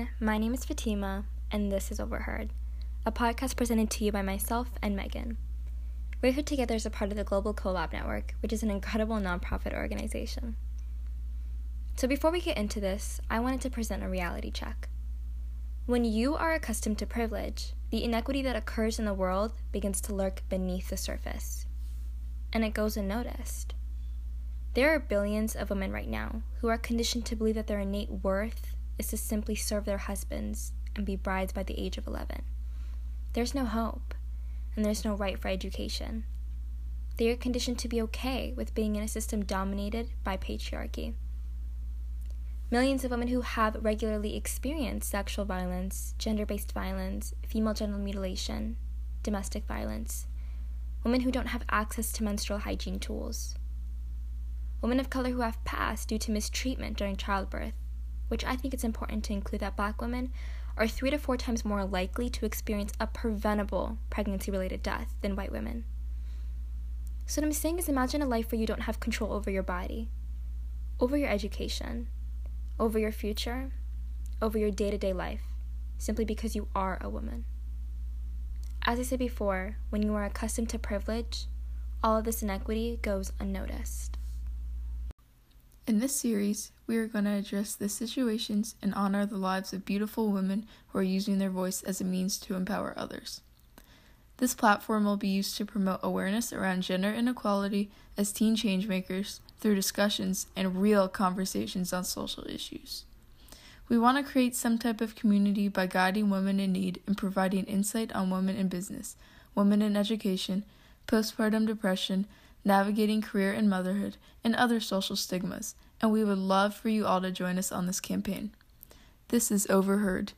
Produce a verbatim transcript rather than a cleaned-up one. everyone. My name is Fatima, and this is Overheard, a podcast presented to you by myself and Megan. We're here together as a part of the Global Co-Lab Network, which is an incredible nonprofit organization. So before we get into this, I wanted to present a reality check. When you are accustomed to privilege, the inequity that occurs in the world begins to lurk beneath the surface, and it goes unnoticed. There are billions of women right now who are conditioned to believe that their innate worth is to simply serve their husbands and be brides by the age of eleven. There's no hope, and there's no right for education. They are conditioned to be okay with being in a system dominated by patriarchy. Millions of women who have regularly experienced sexual violence, gender-based violence, female genital mutilation, domestic violence, women who don't have access to menstrual hygiene tools, women of color who have passed due to mistreatment during childbirth, which I think it's important to include that Black women are three to four times more likely to experience a preventable pregnancy-related death than white women. So what I'm saying is, imagine a life where you don't have control over your body, over your education, over your future, over your day-to-day life, simply because you are a woman. As I said before, when you are accustomed to privilege, all of this inequity goes unnoticed. In this series, we are going to address the situations and honor the lives of beautiful women who are using their voice as a means to empower others. This platform will be used to promote awareness around gender inequality as teen changemakers through discussions and real conversations on social issues. We want to create some type of community by guiding women in need and providing insight on women in business, women in education, postpartum depression, navigating career and motherhood, and other social stigmas, and we would love for you all to join us on this campaign. This is Overheard.